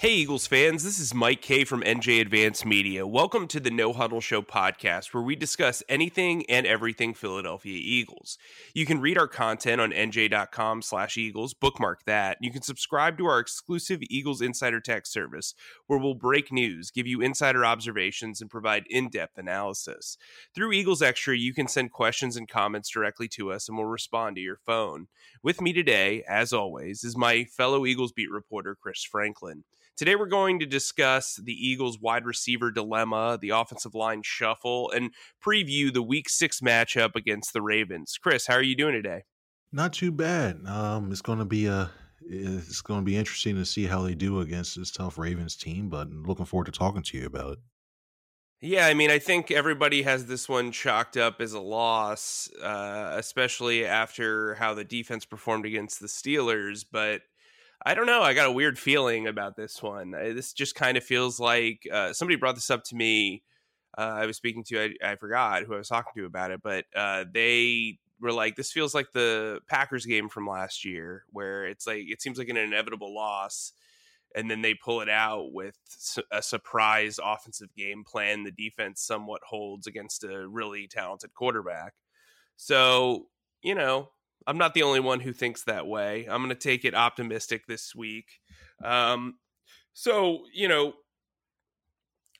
Hey Eagles fans, this is Mike Kaye from NJ Advanced Media. Welcome to the No Huddle Show podcast, where we discuss anything and everything Philadelphia Eagles. You can read our content on nj.com/Eagles, bookmark that. You can subscribe to our exclusive Eagles Insider Text service, where we'll break news, give you insider observations, and provide in-depth analysis. Through Eagles Extra, you can send questions and comments directly to us, and we'll respond to your phone. With me today, as always, is my fellow Eagles beat reporter, Chris Franklin. Today, we're going to discuss the Eagles' wide receiver dilemma, the offensive line shuffle, and preview the Week 6 matchup against the Ravens. Chris, how are you doing today? Not too bad. It's going to be interesting to see how they do against this tough Ravens team, but I'm looking forward to talking to you about it. Yeah, I mean, I think everybody has this one chalked up as a loss, especially after how the defense performed against the Steelers, but I don't know. I got a weird feeling about this one. This just kind of feels like somebody brought this up to me. I was speaking to, I forgot who I was talking to about it, but they were like, this feels like the Packers game from last year, where it's like, it seems like an inevitable loss, and then they pull it out with a surprise offensive game plan. The defense somewhat holds against a really talented quarterback. So, you know, I'm not the only one who thinks that way. I'm going to take it optimistic this week. So, you know,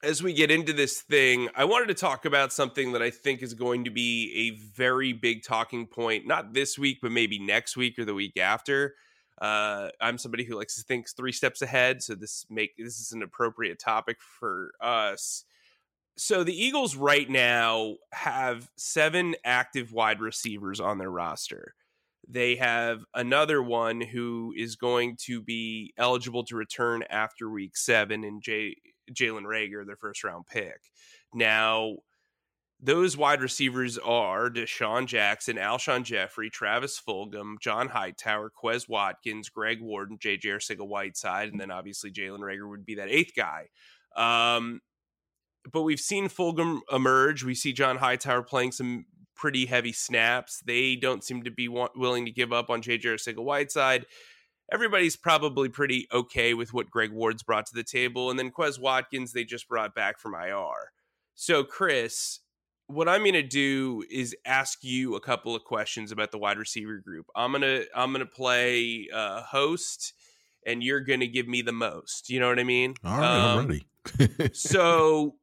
as we get into this thing, I wanted to talk about something that I think is going to be a very big talking point, not this week, but maybe next week or the week after. I'm somebody who likes to think 3 steps ahead, so this is an appropriate topic for us. So the Eagles right now have 7 active wide receivers on their roster. They have another one who is going to be eligible to return after Week 7 in Jaylen Reagor, their first-round pick. Now, those wide receivers are DeSean Jackson, Alshon Jeffery, Travis Fulgham, John Hightower, Quez Watkins, Greg Ward, and J.J. Arcega-Whiteside, and then obviously Jaylen Reagor would be that 8th guy. But we've seen Fulgham emerge. We see John Hightower playing some pretty heavy snaps. They don't seem to be willing to give up on J.J. Arcega-Whiteside. Everybody's probably pretty okay with what Greg Ward's brought to the table. And then Quez Watkins, they just brought back from IR. So, Chris, what I'm going to do is ask you a couple of questions about the wide receiver group. I'm going to play host, and you're going to give me the most. You know what I mean? All right, I'm ready. So,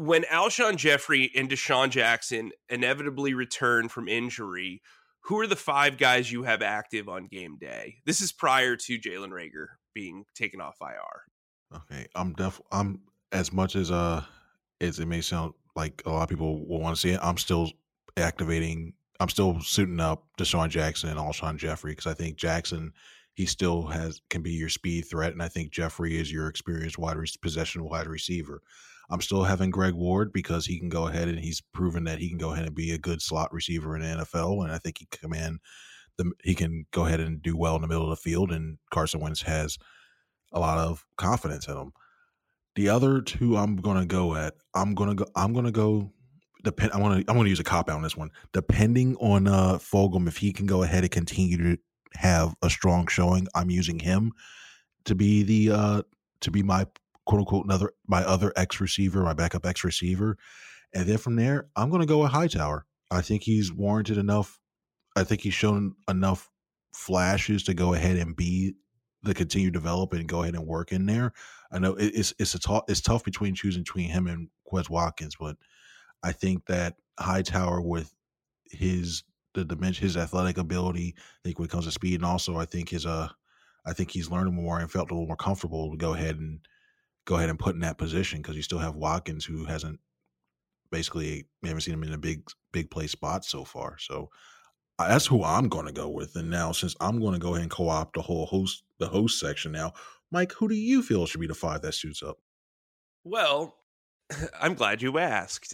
when Alshon Jeffery and DeSean Jackson inevitably return from injury, who are the 5 guys you have active on game day? This is prior to Jaylen Reagor being taken off IR. Okay, I'm as much as it may sound like a lot of people will want to see it, I'm still suiting up DeSean Jackson and Alshon Jeffery, because I think Jackson, he still can be your speed threat, and I think Jeffrey is your experienced possession wide receiver. I'm still having Greg Ward, because he can go ahead and he's proven that he can go ahead and be a good slot receiver in the NFL. And I think he can go ahead and do well in the middle of the field. And Carson Wentz has a lot of confidence in him. The other 2 I'm going to use a cop out on this one. Depending on Fulgham, if he can go ahead and continue to have a strong showing, I'm using him to be my quote unquote my backup X receiver. And then from there, I'm going to go with Hightower. I think he's warranted enough. I think he's shown enough flashes to go ahead and be the continued development and go ahead and work in there. I know it's tough between choosing him and Quez Watkins, but I think that Hightower with the dimension, his athletic ability, I think when it comes to speed, and also I think he's learned more and felt a little more comfortable to go ahead and put in that position, because you still have Watkins, who we haven't seen him in a big play spot so far. So that's who I'm going to go with. And now, since I'm going to go ahead and co-opt the whole host section now, Mike, who do you feel should be the five that suits up? Well, I'm glad you asked,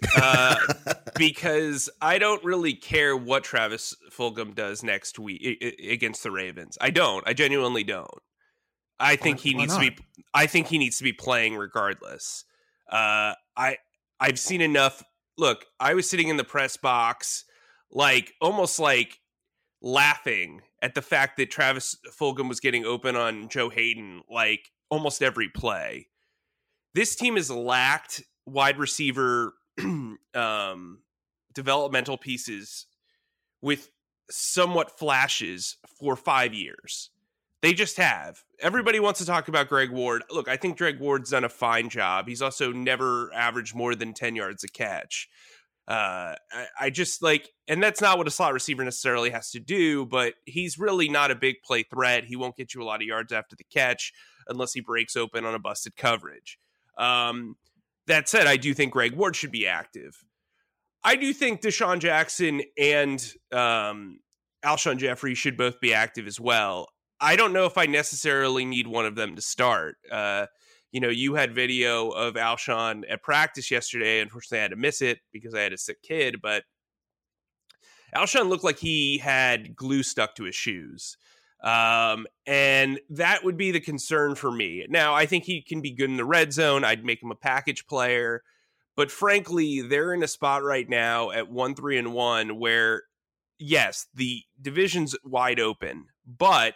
because I don't really care what Travis Fulgham does next week against the Ravens. I don't. I genuinely don't. I think he needs to be playing regardless. I've seen enough. Look, I was sitting in the press box, almost laughing at the fact that Travis Fulgham was getting open on Joe Hayden, almost every play. This team has lacked wide receiver developmental pieces with somewhat flashes for 5 years. They just have. Everybody wants to talk about Greg Ward. Look, I think Greg Ward's done a fine job. He's also never averaged more than 10 yards a catch. And that's not what a slot receiver necessarily has to do, but he's really not a big play threat. He won't get you a lot of yards after the catch unless he breaks open on a busted coverage. That said, I do think Greg Ward should be active. I do think DeSean Jackson and Alshon Jeffery should both be active as well. I don't know if I necessarily need one of them to start. You had video of Alshon at practice yesterday. Unfortunately, I had to miss it because I had a sick kid, but Alshon looked like he had glue stuck to his shoes. And that would be the concern for me. Now, I think he can be good in the red zone. I'd make him a package player, but frankly, they're in a spot right now at 1-3-1 where, yes, the division's wide open, but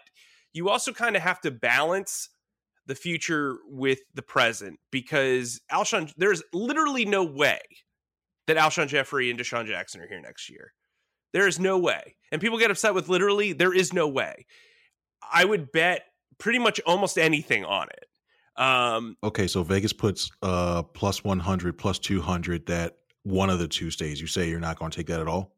you also kind of have to balance the future with the present, because there's literally no way that Alshon Jeffery and DeSean Jackson are here next year. There is no way. And people get upset with literally, there is no way. I would bet pretty much almost anything on it. Okay, so Vegas puts plus 100, plus 200 that one of the two stays. You say you're not going to take that at all?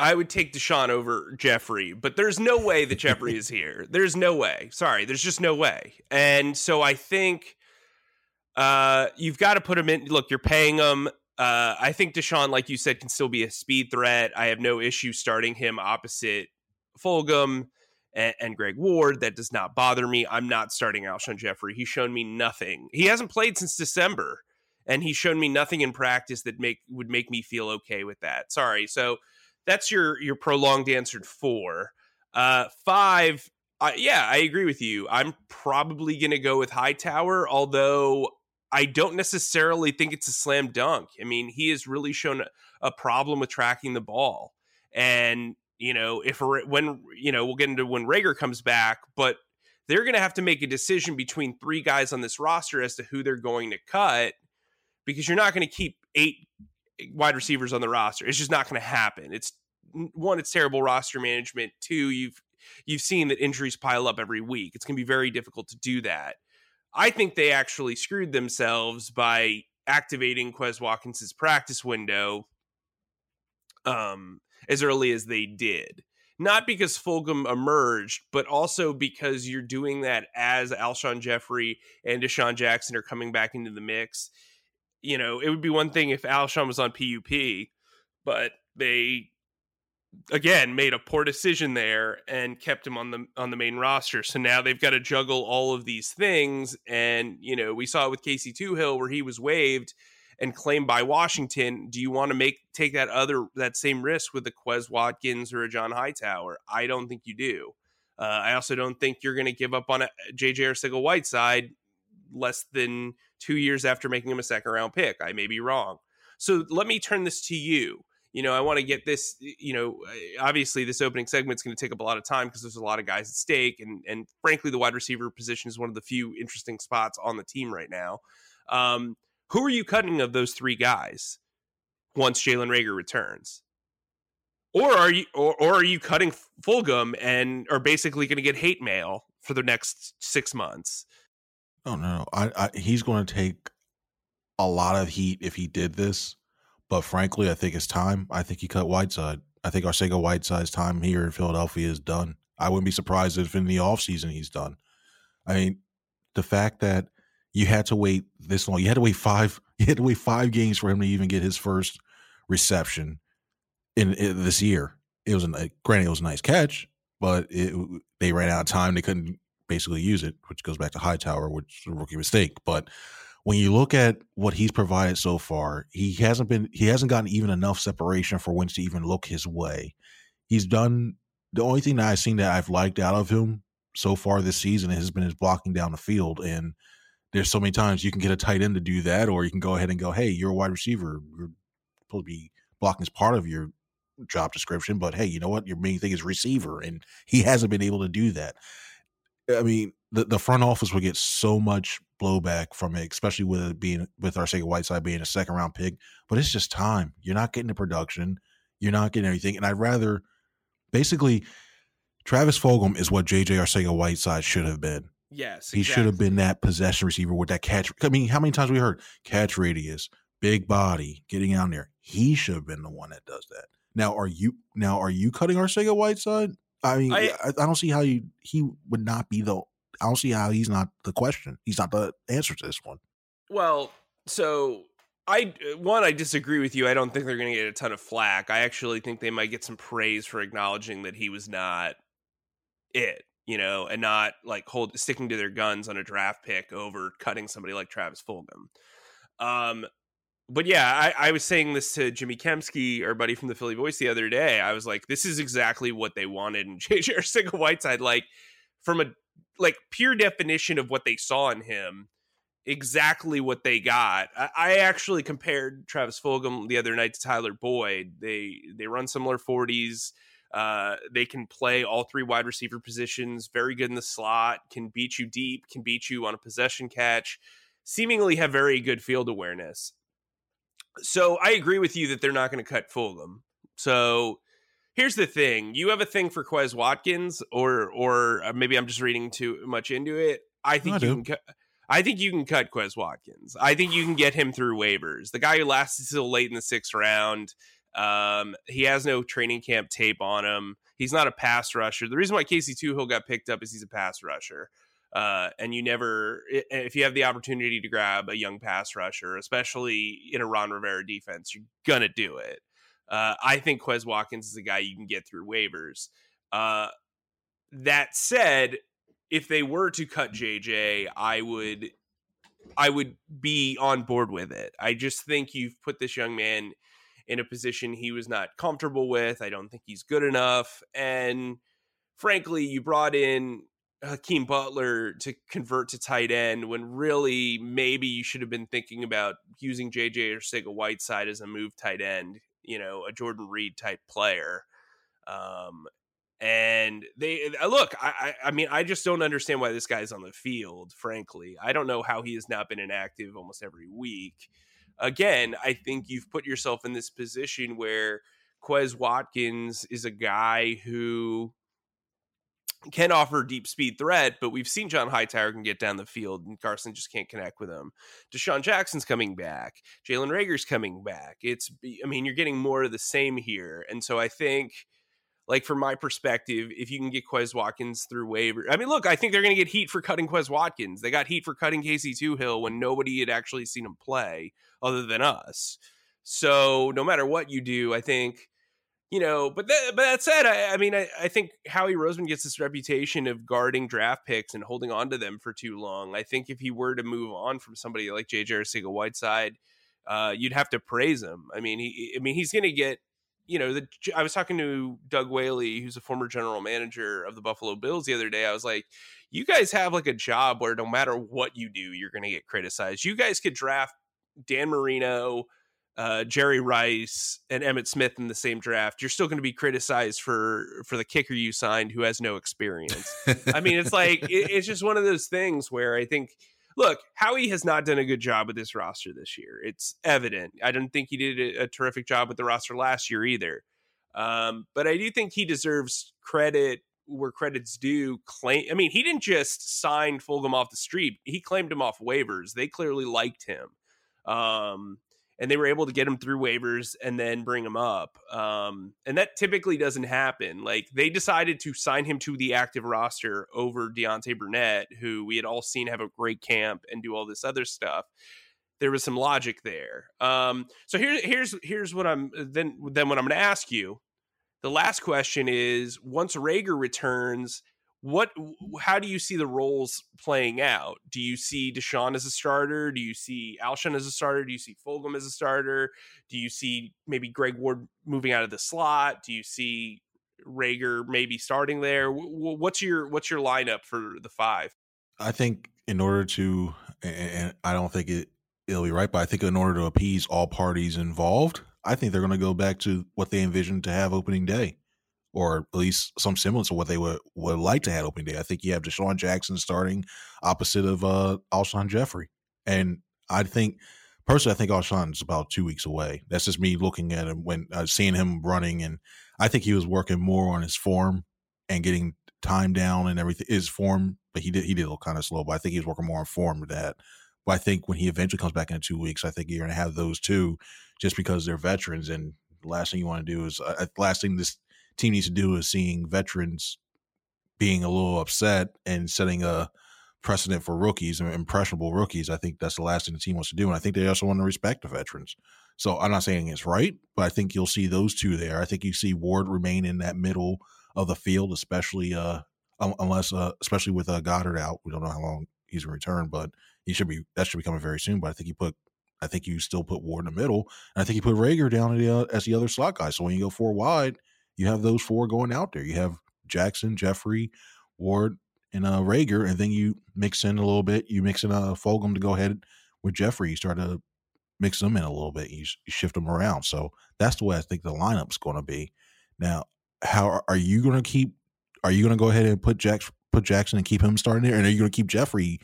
I would take DeSean over Jeffrey, but there's no way that Jeffrey is here. There's no way. Sorry, there's just no way. And so I think you've got to put him in. Look, you're paying him. I think DeSean, like you said, can still be a speed threat. I have no issue starting him opposite Fulgham and Greg Ward. That does not bother me. I'm not starting Alshon Jeffery. He's shown me nothing. He hasn't played since December, and he's shown me nothing in practice that would make me feel okay with that. Sorry. So that's your prolonged answer to 4. 5, I agree with you. I'm probably going to go with Hightower, although I don't necessarily think it's a slam dunk. I mean, he has really shown a problem with tracking the ball. And, we'll get into when Reagor comes back, but they're going to have to make a decision between 3 guys on this roster as to who they're going to cut, because you're not going to keep 8 wide receivers on the roster. It's just not going to happen. It's 1, it's terrible roster management. 2, you've seen that injuries pile up every week. It's going to be very difficult to do that. I think they actually screwed themselves by activating Quez Watkins' practice window as early as they did. Not because Fulgham emerged, but also because you're doing that as Alshon Jeffery and DeSean Jackson are coming back into the mix. It would be one thing if Alshon was on PUP, but they again made a poor decision there and kept him on the main roster. So now they've got to juggle all of these things, and we saw it with Casey Tuhill where he was waived and claimed by Washington. Do you want to take that same risk with a Quez Watkins or a John Hightower? I don't think you do. I also don't think you're going to give up on a J.J. Arcega-Whiteside less than 2 years after making him a second-round pick. I may be wrong. So let me turn this to you. I want to get this, obviously this opening segment's going to take up a lot of time because there's a lot of guys at stake. And frankly, the wide receiver position is one of the few interesting spots on the team right now. Who are you cutting of those three guys once Jaylen Reagor returns? Or are you cutting Fulgham and are basically going to get hate mail for the next 6 months? Oh, no. He's going to take a lot of heat if he did this. But frankly, I think it's time. I think he cut Whiteside. I think Arcega-Whiteside's time here in Philadelphia is done. I wouldn't be surprised if in the offseason he's done. I mean, the fact that you had to wait this long, you had to wait five games for him to even get his first reception in this year. It was a nice catch, but they ran out of time. They couldn't basically use it, which goes back to Hightower, which is a rookie mistake. But when you look at what he's provided so far, he hasn't gotten even enough separation for Wentz to even look his way. He's done. The only thing that I've seen that I've liked out of him so far this season has been his blocking down the field. And there's so many times you can get a tight end to do that, or you can go ahead and go, hey, you're a wide receiver. You're supposed to be blocking as part of your job description, but hey, you know what? Your main thing is receiver, and he hasn't been able to do that. I mean, the front office will get so much blowback from it, especially with Arcega-Whiteside being a second-round pick, but it's just time. You're not getting the production. You're not getting anything, and I'd rather – basically, Travis Fulgham is what J.J. Arcega-Whiteside should have been. Yes, exactly. He should have been that possession receiver with that catch. I mean, how many times we heard catch radius, big body, getting out there. He should have been the one that does that. Now, are you cutting Arcega-Whiteside? I mean, I don't see how I don't see how he's not the question. He's not the answer to this one. Well, so. I disagree with you. I don't think they're going to get a ton of flack. I actually think they might get some praise for acknowledging that he was not it, you know, and not like sticking to their guns on a draft pick over cutting somebody like Travis Fulgham. But yeah, I was saying this to Jimmy Kemsky, our buddy from the Philly Voice, the other day. I was like, this is exactly what they wanted in J.J. Arcega-Whiteside, like from a pure definition of what they saw in him. Exactly what they got. I actually compared Travis Fulgham the other night to Tyler Boyd. They run similar 40s. They can play all three wide receiver positions. Very good in the slot. Can beat you deep. Can beat you on a possession catch. Seemingly have very good field awareness. So I agree with you that they're not going to cut Fulgham. So here's the thing. You have a thing for Quez Watkins, or maybe I'm just reading too much into it. I think you can cut Quez Watkins. I think you can get him through waivers. The guy who lasted till late in the 6th round. He has no training camp tape on him. He's not a pass rusher. The reason why Casey Tuhill got picked up is he's a pass rusher. And if you have the opportunity to grab a young pass rusher, especially in a Ron Rivera defense, you're going to do it. I think Quez Watkins is a guy you can get through waivers. That said, if they were to cut JJ, I would be on board with it. I just think you've put this young man in a position he was not comfortable with. I don't think he's good enough. And frankly, you brought in Hakeem Butler to convert to tight end when really maybe you should have been thinking about using JJ Arcega-Whiteside as a move tight end, you know, a Jordan Reed type player. And they look, I mean, I just don't understand why this guy's on the field, frankly. I don't know how he has not been inactive almost every week. Again, I think you've put yourself in this position where Quez Watkins is a guy who can offer deep speed threat, but we've seen John Hightower can get down the field and Carson just can't connect with him. DeSean Jackson's coming back. Jaylen Reagor's coming back. You're getting more of the same here. And so I think, like, from my perspective, if you can get Quez Watkins through waiver, I mean, look, I think they're going to get heat for cutting Quez Watkins. They got heat for cutting Casey Tuhill when nobody had actually seen him play other than us. So no matter what you do, I think, you know, but that said, I think Howie Roseman gets this reputation of guarding draft picks and holding on to them for too long. I think if he were to move on from somebody like J.J. Arcega-Whiteside, you'd have to praise him. I mean, he's going to get, you know, I was talking to Doug Whaley, who's a former general manager of the Buffalo Bills, the other day. I was like, you guys have like a job where no matter what you do, you're going to get criticized. You guys could draft Dan Marino, Jerry Rice, and Emmitt Smith in the same draft. You're still going to be criticized for the kicker you signed who has no experience. I mean, it's like, it's just one of those things where I think, look, Howie has not done a good job with this roster this year. It's evident. I don't think he did a terrific job with the roster last year either. But I do think he deserves credit where credit's due. I mean, he didn't just sign Fulgham off the street. He claimed him off waivers. They clearly liked him. And they were able to get him through waivers and then bring him up. And that typically doesn't happen. Like, they decided to sign him to the active roster over Deontay Burnett, who we had all seen have a great camp and do all this other stuff. There was some logic there. So here's what I'm then what I'm going to ask you. The last question is, once Reagor returns, how do you see the roles playing out? Do you see DeSean as a starter? Do you see Alshon as a starter? Do you see Fulgham as a starter? Do you see maybe Greg Ward moving out of the slot? Do you see Reagor maybe starting there? What's your lineup for the five? I think in order to, and I don't think it'll be right, but I think in order to appease all parties involved, I think they're going to go back to what they envisioned to have opening day, or at least some semblance of what they would like to have opening day. I think you have DeSean Jackson starting opposite of Alshon Jeffery. And I think, personally, I think Alshon's about 2 weeks away. That's just me looking at him when seeing him running. And I think he was working more on his form and getting time down and everything, his form. But he did look kind of slow, but I think he was working more on form than that. But I think when he eventually comes back in 2 weeks, I think you're going to have those two just because they're veterans. And the last thing you want to do is last thing this team needs to do is seeing veterans being a little upset and setting a precedent for rookies and impressionable rookies. I think that's the last thing the team wants to do. And I think they also want to respect the veterans. So I'm not saying it's right, but I think you'll see those two there. I think you see Ward remain in that middle of the field, especially especially with Goddard out. We don't know how long he's going to return, but that should be coming very soon. But I think you still put Ward in the middle, and I think you put Reagor down as the other slot guy. So when you go four wide, you have those four going out there. You have Jackson, Jeffery, Ward, and Reagor, and then you mix in a little bit. You mix in Fulgham to go ahead with Jeffery. You start to mix them in a little bit. You shift them around. So that's the way I think the lineup's going to be. Now, how are you going to keep? Are you going to go ahead and put Jackson and keep him starting there? And are you going to keep Jeffery?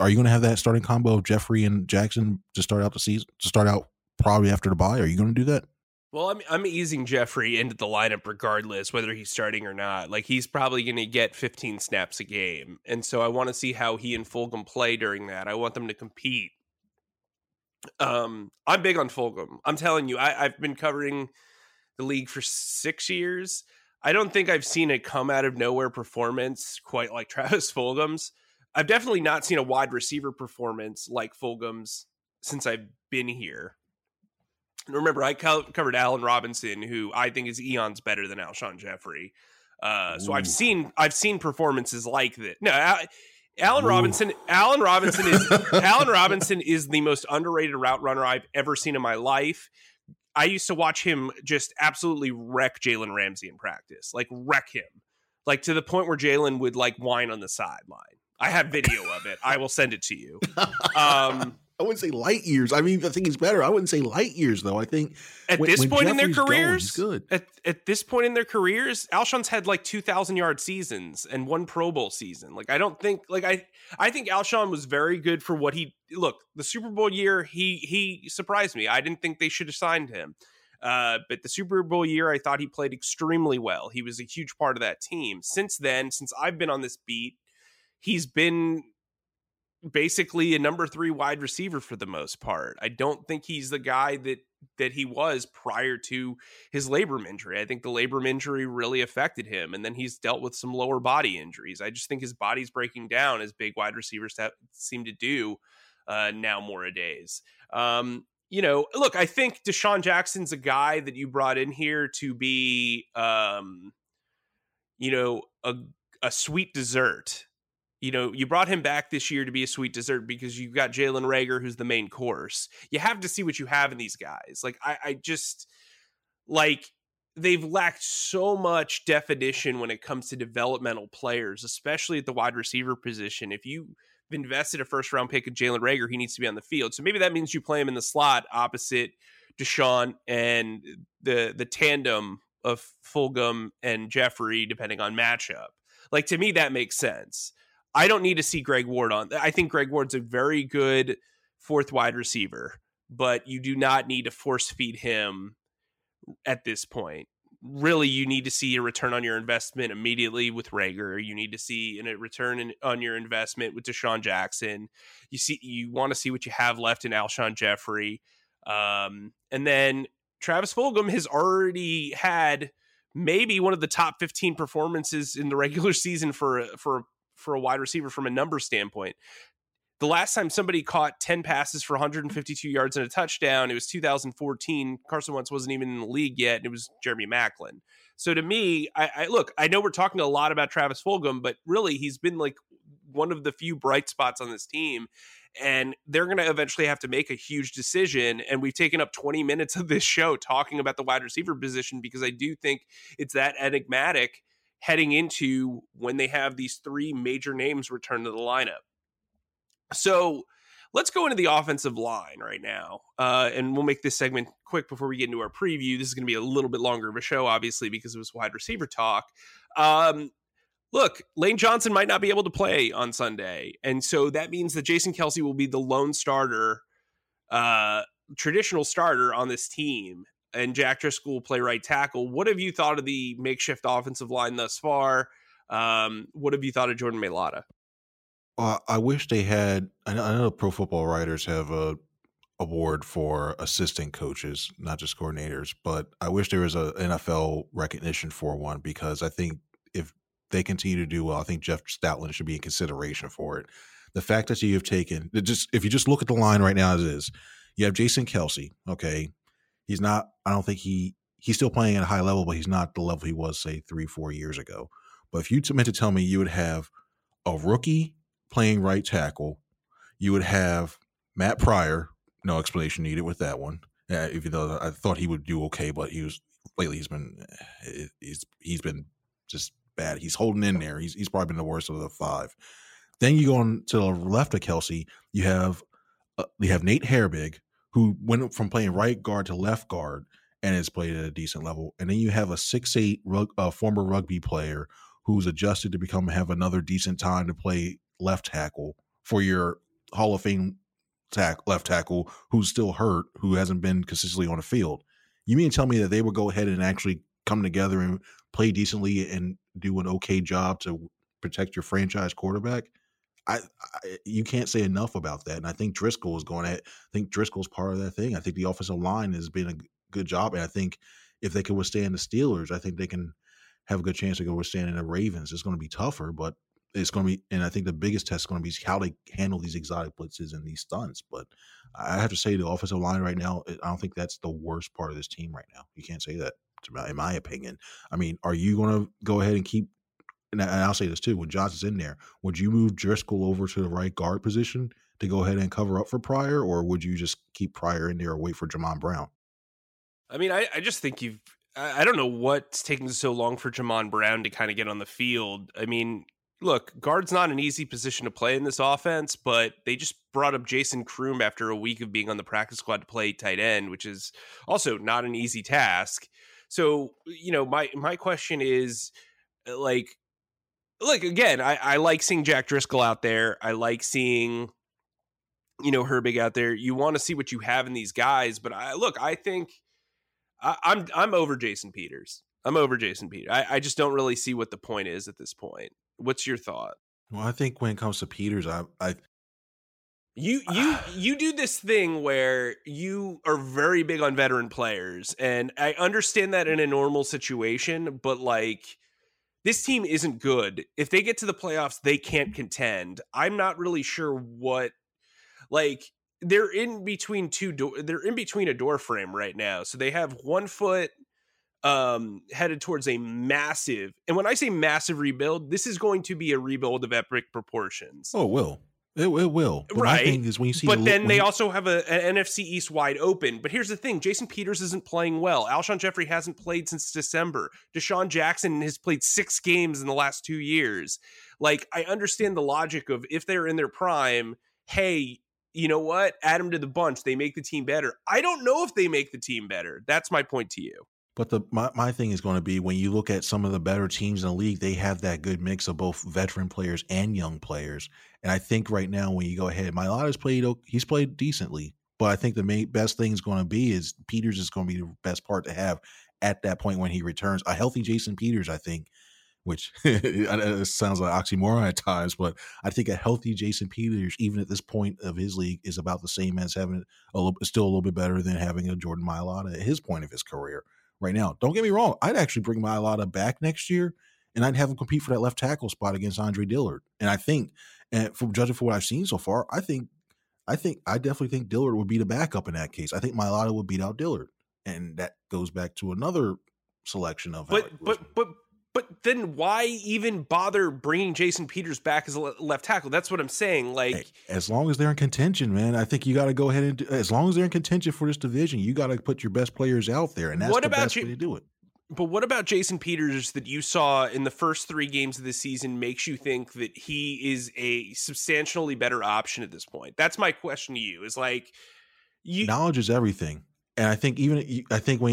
Are you going to have that starting combo of Jeffery and Jackson to start out the season? To start out probably after the bye? Are you going to do that? Well, I'm easing Jeffery into the lineup regardless, whether he's starting or not. Like, he's probably going to get 15 snaps a game, and so I want to see how he and Fulgham play during that. I want them to compete. I'm big on Fulgham. I'm telling you, I've been covering the league for 6 years. I don't think I've seen a come out of nowhere performance quite like Travis Fulgham's. I've definitely not seen a wide receiver performance like Fulgham's since I've been here. And remember, I covered Alan Robinson, who I think is eons better than Alshon Jeffery. So I've seen performances like that. No, Alan Robinson is the most underrated route runner I've ever seen in my life. I used to watch him just absolutely wreck Jalen Ramsey in practice, like wreck him, like to the point where Jalen would like whine on the sideline. I have video of it. I will send it to you. I wouldn't say light years. I mean, I think he's better. I wouldn't say light years, though. I think at this point in their careers, Alshon's had like 2,000-yard seasons and one Pro Bowl season. Like, I don't think, like, I think Alshon was very good for what he, look, the Super Bowl year, he surprised me. I didn't think they should have signed him. But the Super Bowl year, I thought he played extremely well. He was a huge part of that team. Since then, since I've been on this beat, he's been basically a number 3 wide receiver for the most part. I don't think he's the guy that he was prior to his labrum injury. I think the labrum injury really affected him, and then he's dealt with some lower body injuries. I just think his body's breaking down, as big wide receivers seem to do now nowadays. Look, I think DeSean Jackson's a guy that you brought in here to be, a sweet dessert. You know, you brought him back this year to be a sweet dessert because you've got Jaylen Reagor, who's the main course. You have to see what you have in these guys. Like, I just, like, they've lacked so much definition when it comes to developmental players, especially at the wide receiver position. If you've invested a first-round pick in Jaylen Reagor, he needs to be on the field. So maybe that means you play him in the slot opposite DeSean and the tandem of Fulgham and Jeffery, depending on matchup. Like, to me, that makes sense. I don't need to see Greg Ward on. I think Greg Ward's a very good fourth wide receiver, but you do not need to force feed him at this point. Really, you need to see a return on your investment immediately with Reagor. You need to see a return on your investment with DeSean Jackson. You want to see what you have left in Alshon Jeffery. And then Travis Fulgham has already had maybe one of the top 15 performances in the regular season for a wide receiver from a number standpoint. The last time somebody caught 10 passes for 152 yards and a touchdown, it was 2014. Carson Wentz wasn't even in the league yet, and it was Jeremy Maclin. So to me, I know we're talking a lot about Travis Fulgham, but really he's been like one of the few bright spots on this team, and they're going to eventually have to make a huge decision. And we've taken up 20 minutes of this show talking about the wide receiver position because I do think it's that enigmatic heading into when they have these three major names return to the lineup. So let's go into the offensive line right now, and we'll make this segment quick before we get into our preview. This is going to be a little bit longer of a show, obviously, because it was wide receiver talk. Look, Lane Johnson might not be able to play on Sunday, and so that means that Jason Kelce will be the lone starter, traditional starter on this team, and Jack Driscoll will play right tackle. What have you thought of the makeshift offensive line thus far? What have you thought of Jordan Mailata? I wish they had. I know Pro Football Writers have a award for assistant coaches, not just coordinators, but I wish there was a NFL recognition for one, because I think if they continue to do well, I think Jeff Stoutland should be in consideration for it. The fact that you have taken, just if you just look at the line right now as it is, you have Jason Kelce. Okay, he's not. I don't think he's still playing at a high level, but he's not the level he was, say, 3-4 years ago. But if you meant to tell me you would have a rookie playing right tackle, you would have Matt Pryor. No explanation needed with that one. Even though I thought he would do okay, but he's been just bad. He's holding in there. He's probably been the worst of the five. Then you go on to the left of Kelce. You have Nate Herbig, who went from playing right guard to left guard and has played at a decent level. And then you have a 6'8" former rugby player who's adjusted to have another decent time to play left tackle for your Hall of Fame left tackle who's still hurt, who hasn't been consistently on the field. You mean to tell me that they would go ahead and actually come together and play decently and do an okay job to protect your franchise quarterback? You can't say enough about that. And I think Driscoll is Driscoll's part of that thing. I think the offensive line has been a good job. And I think if they can withstand the Steelers, I think they can have a good chance to go withstanding the Ravens. It's going to be tougher, but it's going to be, and I think the biggest test is going to be how they handle these exotic blitzes and these stunts. But I have to say, the offensive line right now, I don't think that's the worst part of this team right now. You can't say that, in my opinion. I mean, are you going to go ahead and keep? And I'll say this too: when Johnson's in there, would you move Driscoll over to the right guard position to go ahead and cover up for Pryor, or would you just keep Pryor in there or wait for Jamon Brown? I mean, I just think I don't know what's taking so long for Jamon Brown to kind of get on the field. I mean, look, guard's not an easy position to play in this offense, but they just brought up Jason Kroom after a week of being on the practice squad to play tight end, which is also not an easy task. So, my question is, like again, I like seeing Jack Driscoll out there. I like seeing, Herbig out there. You want to see what you have in these guys, but I think I'm over Jason Peters. I just don't really see what the point is at this point. What's your thought? Well, I think when it comes to Peters, you do this thing where you are very big on veteran players, and I understand that in a normal situation, but this team isn't good. If they get to the playoffs, they can't contend. I'm not really sure what they're in between they're in between a door frame right now. So they have one foot headed towards a massive, and when I say massive rebuild, this is going to be a rebuild of epic proportions. Oh, it will. But right. Thing is, when you see they also have an NFC East wide open. But here's the thing: Jason Peters isn't playing well. Alshon Jeffery hasn't played since December. DeSean Jackson has played 6 games in the last 2 years. I understand the logic of if they're in their prime, hey, you know what? Add them to the bunch. They make the team better. I don't know if they make the team better. That's my point to you. But my thing is going to be, when you look at some of the better teams in the league, they have that good mix of both veteran players and young players. And I think right now, when you go ahead, Mailata's played, he's played decently, but I think the best thing is going to be is Peters is going to be the best part to have at that point when he returns. A healthy Jason Peters, I think, which sounds like oxymoron at times, but I think a healthy Jason Peters, even at this point of his league, is about the same as having still a little bit better than having a Jordan Mailata at his point of his career. Right now, don't get me wrong, I'd actually bring Mailata back next year, and I'd have him compete for that left tackle spot against Andre Dillard. And I think, and from judging from what I've seen so far, I definitely think Dillard would be the backup in that case. I think Mailata would beat out Dillard, and that goes back to another selection of. But then why even bother bringing Jason Peters back as a left tackle? That's what I'm saying. Like, hey, as long as they're in contention, man, I think you got to go ahead and as long as they're in contention for this division, you got to put your best players out there, and that's the best way to do it. But what about Jason Peters that you saw in the first three games of the season makes you think that he is a substantially better option at this point? That's my question to you. Is like, knowledge is everything. And I think when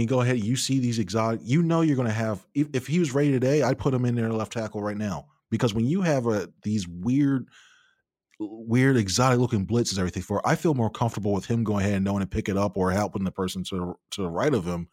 you go ahead, you see these exotic, you're going to have, if he was ready today, I'd put him in there left tackle right now, because when you have these weird exotic looking blitzes, everything for, I feel more comfortable with him going ahead and knowing to pick it up or helping the person to the right of him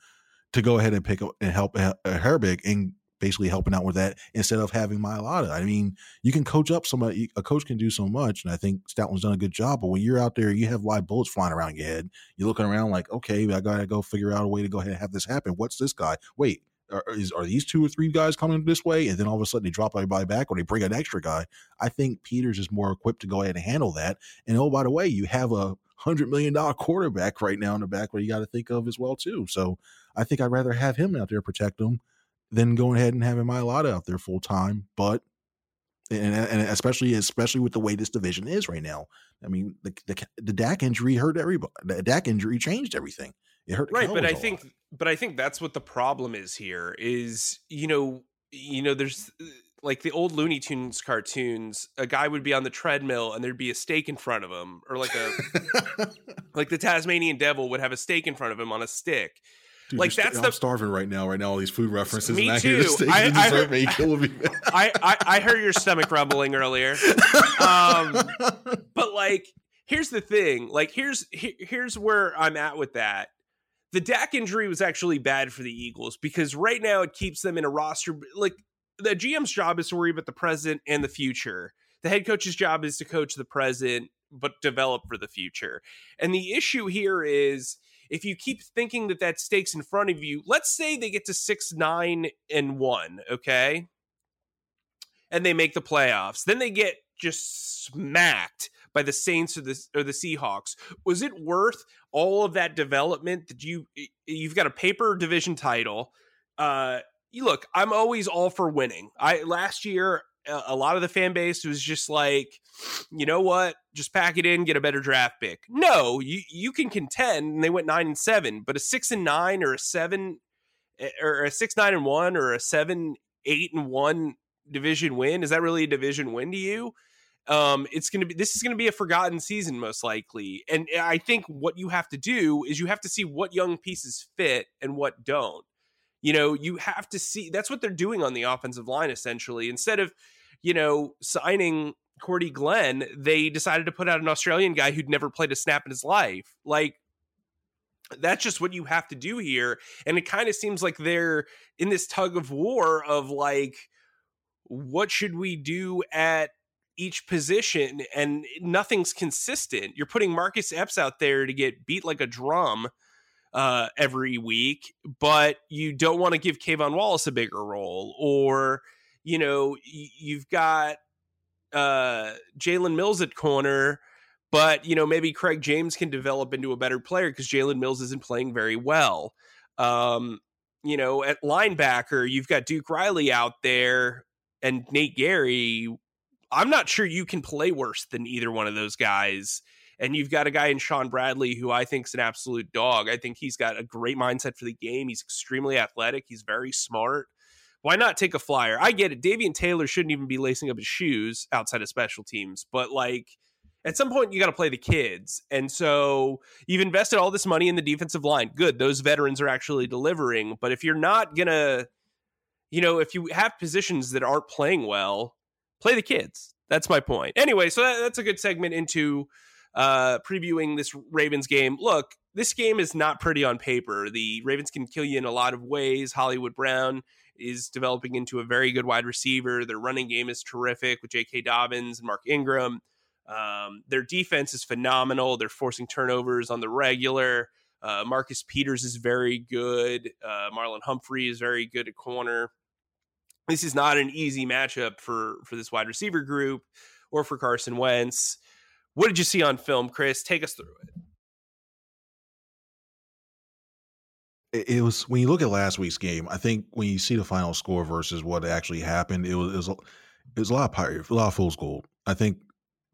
to go ahead and pick up and help Herbig and basically helping out with that instead of having Mailata. I mean, you can coach up somebody, a coach can do so much. And I think Stoutland's done a good job, but when you're out there, you have live bullets flying around your head. You're looking around like, okay, I got to go figure out a way to go ahead and have this happen. What's this guy? Wait, are these two or three guys coming this way? And then all of a sudden they drop everybody back or they bring an extra guy. I think Peters is more equipped to go ahead and handle that. And oh, by the way, you have a $100 million quarterback right now in the back where you got to think of as well too. So I think I'd rather have him out there, protect him, then going ahead and having Mailata out there full time, but and especially with the way this division is right now. I mean, the Dak injury hurt everybody. The Dak injury changed everything. It hurt right, but I think that's what the problem is here. Is you know, there's like the old Looney Tunes cartoons. A guy would be on the treadmill and there'd be a stake in front of him, or like like the Tasmanian devil would have a stake in front of him on a stick. Dude, like I'm starving right now. Right now, all these food references. Me and too. I heard your stomach rumbling earlier. But like, here's the thing. Like, here's where I'm at with that. The Dak injury was actually bad for the Eagles because right now it keeps them in a roster. Like, the GM's job is to worry about the present and the future. The head coach's job is to coach the present but develop for the future. And the issue here is, if you keep thinking that stake's in front of you, let's say they get to 6-9-1, okay? And they make the playoffs. Then they get just smacked by the Saints or the Seahawks. Was it worth all of that development that you've got a paper division title? Look, I'm always all for winning. Last year, a lot of the fan base was just like, you know what, just pack it in, get a better draft pick. No, you can contend, and they went 9-7, but a 6-9 or a 7 or a 6-9-1 or a 7-8-1 division win, is that really a division win to you? This is going to be a forgotten season most likely. And I think what you have to do is you have to see what young pieces fit and what don't. You know, you have to see, that's what they're doing on the offensive line, essentially. Instead of, you know, signing Cordy Glenn, they decided to put out an Australian guy who'd never played a snap in his life. Like, that's just what you have to do here. And it kind of seems like they're in this tug of war of like, what should we do at each position? And nothing's consistent. You're putting Marcus Epps out there to get beat like a drum every week, but you don't want to give K'Von Wallace a bigger role, or, you know, you've got Jalen Mills at corner, but, you know, maybe Craig James can develop into a better player because Jalen Mills isn't playing very well. You know, at linebacker, you've got Duke Riley out there and Nate Gerry. I'm not sure you can play worse than either one of those guys. And you've got a guy in Sean Bradley who I think is an absolute dog. I think he's got a great mindset for the game. He's extremely athletic. He's very smart. Why not take a flyer? I get it. Davian Taylor shouldn't even be lacing up his shoes outside of special teams. But, like, at some point you got to play the kids. And so you've invested all this money in the defensive line. Good. Those veterans are actually delivering. But if you're not going to, you know, if you have positions that aren't playing well, play the kids. That's my point. Anyway, so that's a good segment into previewing this Ravens game. Look, this game is not pretty on paper. The Ravens can kill you in a lot of ways. Hollywood Brown is developing into a very good wide receiver. Their running game is terrific with J.K. Dobbins and Mark Ingram. Their defense is phenomenal. They're forcing turnovers on the regular. Marcus Peters is very good. Marlon Humphrey is very good at corner. This is not an easy matchup for this wide receiver group or for Carson Wentz. What did you see on film, Chris? Take us through it. It was, when you look at last week's game, I think when you see the final score versus what actually happened, it was a lot of Pyre, a lot of fool's gold. I think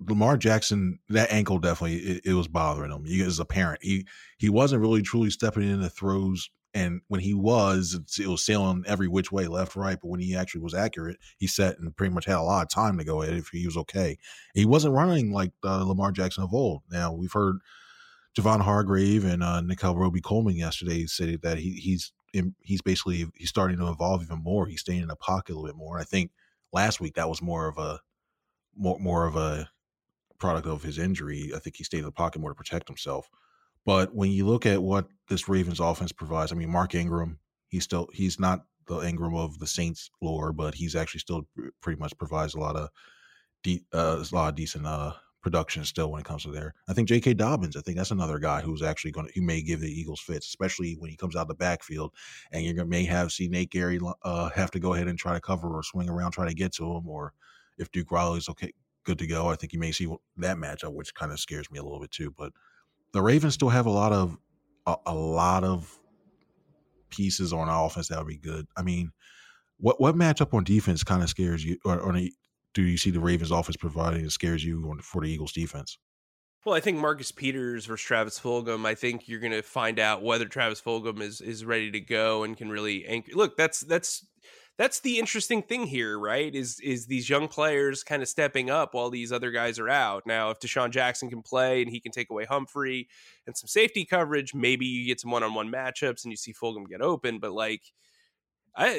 Lamar Jackson, that ankle definitely, it was bothering him. He was apparent. He wasn't really truly stepping in the throws, and when he was, it was sailing every which way, left, right. But when he actually was accurate, he set and pretty much had a lot of time to go at it if he was okay. He wasn't running like Lamar Jackson of old. Now, we've heard Javon Hargrave and Nickel Roby Coleman yesterday said that he's starting to evolve even more. He's staying in the pocket a little bit more. I think last week that was more of a product of his injury. I think he stayed in the pocket more to protect himself. But when you look at what this Ravens offense provides, I mean, Mark Ingram, he's not the Ingram of the Saints lore, but he's actually still pretty much provides a lot of decent production still when it comes to there. I think J.K. Dobbins, I think that's another guy who's actually who may give the Eagles fits, especially when he comes out the backfield, and you may see Nate Gerry have to go ahead and try to cover or swing around, try to get to him, or if Duke Riley is okay, good to go. I think you may see that matchup, which kind of scares me a little bit too. But the Ravens still have a lot of pieces on offense that would be good. I mean, what matchup on defense kind of scares you, or do you see the Ravens offense providing that scares you for the Eagles defense? Well, I think Marcus Peters versus Travis Fulgham, I think you're going to find out whether Travis Fulgham is ready to go and can really anchor. Look, that's the interesting thing here, right? Is these young players kind of stepping up while these other guys are out. Now, if DeSean Jackson can play and he can take away Humphrey and some safety coverage, maybe you get some one-on-one matchups and you see Fulgham get open, but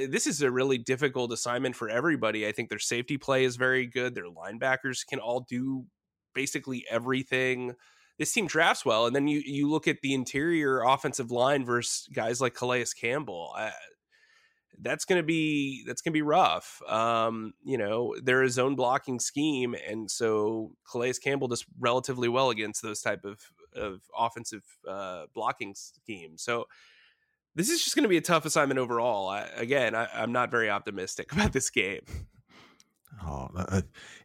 this is a really difficult assignment for everybody. I think their safety play is very good. Their linebackers can all do basically everything. This team drafts well. And then you look at the interior offensive line versus guys like Calais Campbell. That's going to be rough. You know, they're a zone blocking scheme. And so Calais Campbell does relatively well against those type of offensive blocking schemes. So, this is just going to be a tough assignment overall. I'm not very optimistic about this game. Oh,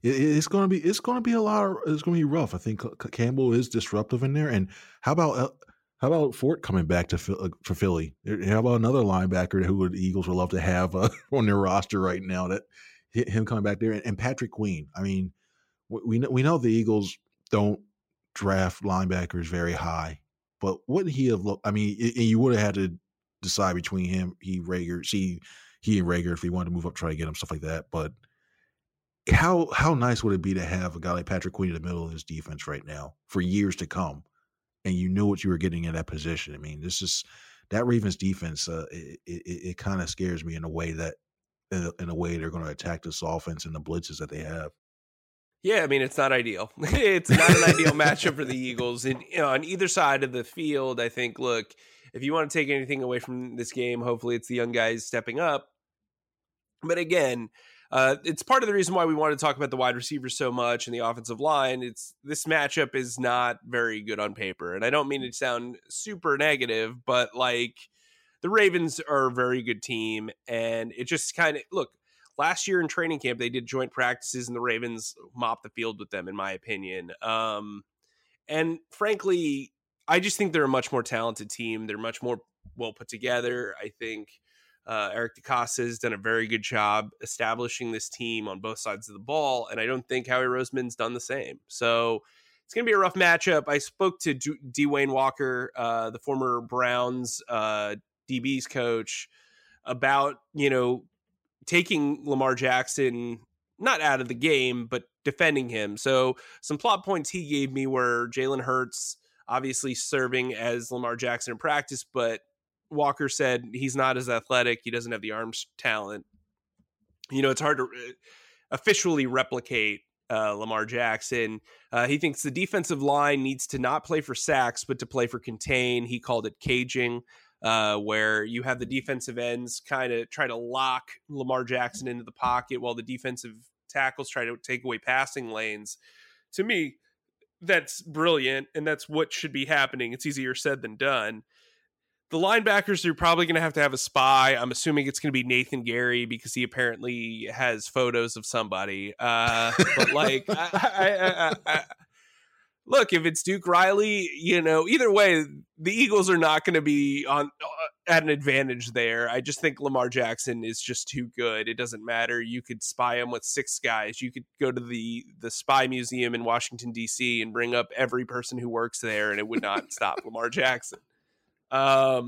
it's going to be a lot. It's going to be rough. I think Campbell is disruptive in there. And how about Fort coming back to Philly? How about another linebacker who the Eagles would love to have on their roster right now? That him coming back there and Patrick Queen. I mean, we know the Eagles don't draft linebackers very high, but wouldn't he have looked? I mean, you would have had to decide between he and Reagor if he wanted to move up, try to get him, stuff like that. But how nice would it be to have a guy like Patrick Queen in the middle of his defense right now for years to come, and you knew what you were getting in that position? I mean, this is that Ravens defense. It kind of scares me in a way they're going to attack this offense and the blitzes that they have. Yeah, I mean, it's not ideal. It's not an ideal matchup for the Eagles. And, you know, on either side of the field, I think, look, if you want to take anything away from this game, hopefully it's the young guys stepping up. But again, it's part of the reason why we want to talk about the wide receivers so much and the offensive line. This matchup is not very good on paper. And I don't mean to sound super negative, but, like, the Ravens are a very good team. And it just kind of, look, last year in training camp, they did joint practices, and the Ravens mopped the field with them, in my opinion. And frankly, I just think they're a much more talented team. They're much more well put together. I think Eric DeCosta has done a very good job establishing this team on both sides of the ball, and I don't think Howie Roseman's done the same. So it's going to be a rough matchup. I spoke to Dwayne Walker, the former Browns DB's coach, about, you know, taking Lamar Jackson not out of the game, but defending him. So some plot points he gave me were Jalen Hurts obviously serving as Lamar Jackson in practice, but Walker said he's not as athletic. He doesn't have the arms talent. You know, it's hard to officially replicate Lamar Jackson. He thinks the defensive line needs to not play for sacks, but to play for contain. He called it caging, where you have the defensive ends kind of try to lock Lamar Jackson into the pocket while the defensive tackles try to take away passing lanes. To me, that's brilliant, and that's what should be happening. It's easier said than done. The linebackers are probably going to have a spy. I'm assuming it's going to be Nathan Gerry because he apparently has photos of somebody. But like, I look, if it's Duke Riley, you know, either way, the Eagles are not going to be on at an advantage there. I just think Lamar Jackson is just too good. It doesn't matter. You could spy him with six guys. You could go to the spy museum in Washington, D.C. and bring up every person who works there, and it would not stop Lamar Jackson. I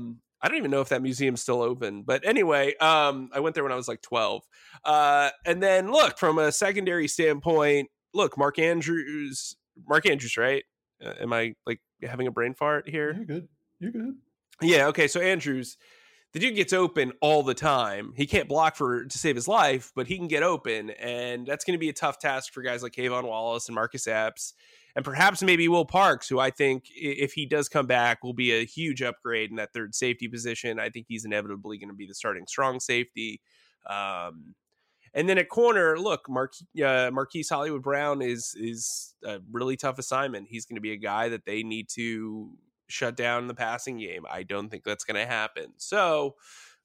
don't even know if that museum's still open, but anyway, I went there when I was like 12. And then look, from a secondary standpoint, look, Mark Andrews, right? Am I like having a brain fart here? You're good. Yeah. Okay. So Andrews, the dude gets open all the time. He can't block to save his life, but he can get open. And that's going to be a tough task for guys like K'Von Wallace and Marcus Epps. And perhaps maybe Will Parks, who I think, if he does come back, will be a huge upgrade in that third safety position. I think he's inevitably going to be the starting strong safety. And then at corner, look, Marquise Hollywood Brown is a really tough assignment. He's going to be a guy that they need to shut down in the passing game. I don't think that's going to happen. So,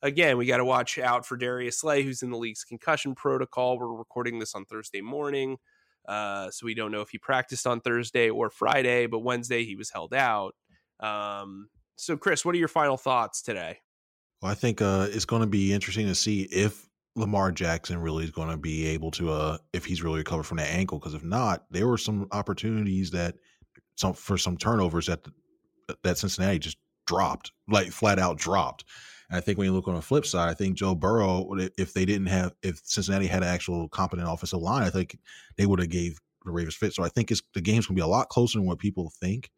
again, we got to watch out for Darius Slay, who's in the league's concussion protocol. We're recording this on Thursday morning. So we don't know if he practiced on Thursday or Friday, but Wednesday he was held out. So Chris, what are your final thoughts today? Well, I think it's going to be interesting to see if Lamar Jackson really is going to be able to, if he's really recovered from that ankle. Because if not, there were some opportunities for some turnovers that Cincinnati just dropped, like flat out dropped. And I think when you look on the flip side, I think Joe Burrow, if Cincinnati had an actual competent offensive line, I think they would have gave the Ravens fit. So I think the game's going to be a lot closer than what people think.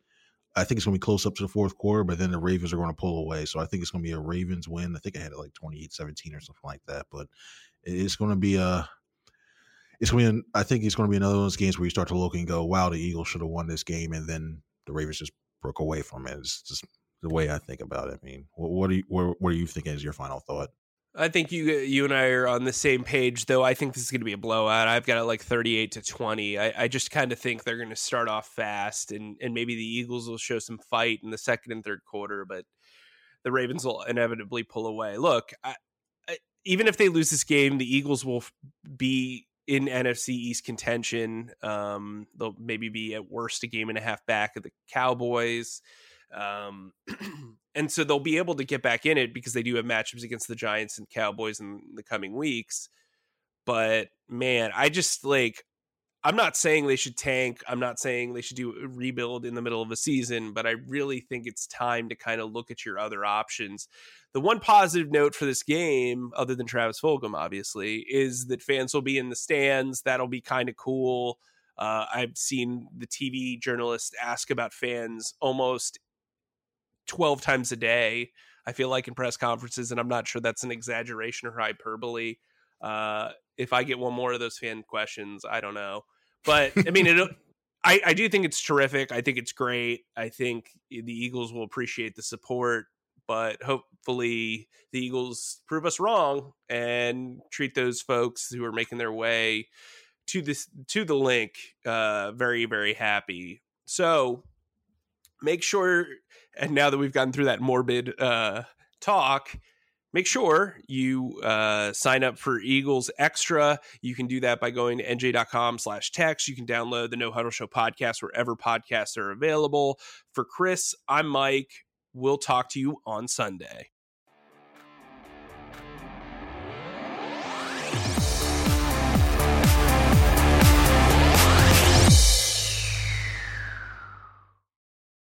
I think it's going to be close up to the fourth quarter, but then the Ravens are going to pull away. So I think it's going to be a Ravens win. I think I had it like 28-17 or something like that. But it's going to be I think it's going to be another one of those games where you start to look and go, wow, the Eagles should have won this game, and then the Ravens just broke away from it. It's just the way I think about it. I mean, what are you thinking is your final thought? I think you and I are on the same page, though. I think this is going to be a blowout. I've got it like 38-20. I just kind of think they're going to start off fast, and maybe the Eagles will show some fight in the second and third quarter, but the Ravens will inevitably pull away. Look, even if they lose this game, the Eagles will be in NFC East contention. They'll maybe be at worst a game and a half back of the Cowboys. And so they'll be able to get back in it because they do have matchups against the Giants and Cowboys in the coming weeks. But man, I'm not saying they should tank. I'm not saying they should do a rebuild in the middle of a season, but I really think it's time to kind of look at your other options. The one positive note for this game, other than Travis Fulgham, obviously, is that fans will be in the stands. That'll be kind of cool. I've seen the TV journalists ask about fans almost 12 times a day, I feel like, in press conferences, and I'm not sure that's an exaggeration or hyperbole. If I get one more of those fan questions, I don't know, but I mean, I do think it's terrific. I think it's great. I think the Eagles will appreciate the support, but hopefully the Eagles prove us wrong and treat those folks who are making their way to the link very, very happy. So make sure, and now that we've gotten through that morbid talk, make sure you sign up for Eagles Extra. You can do that by going to nj.com/text. You can download the No Huddle Show podcast wherever podcasts are available. For Chris, I'm Mike. We'll talk to you on Sunday.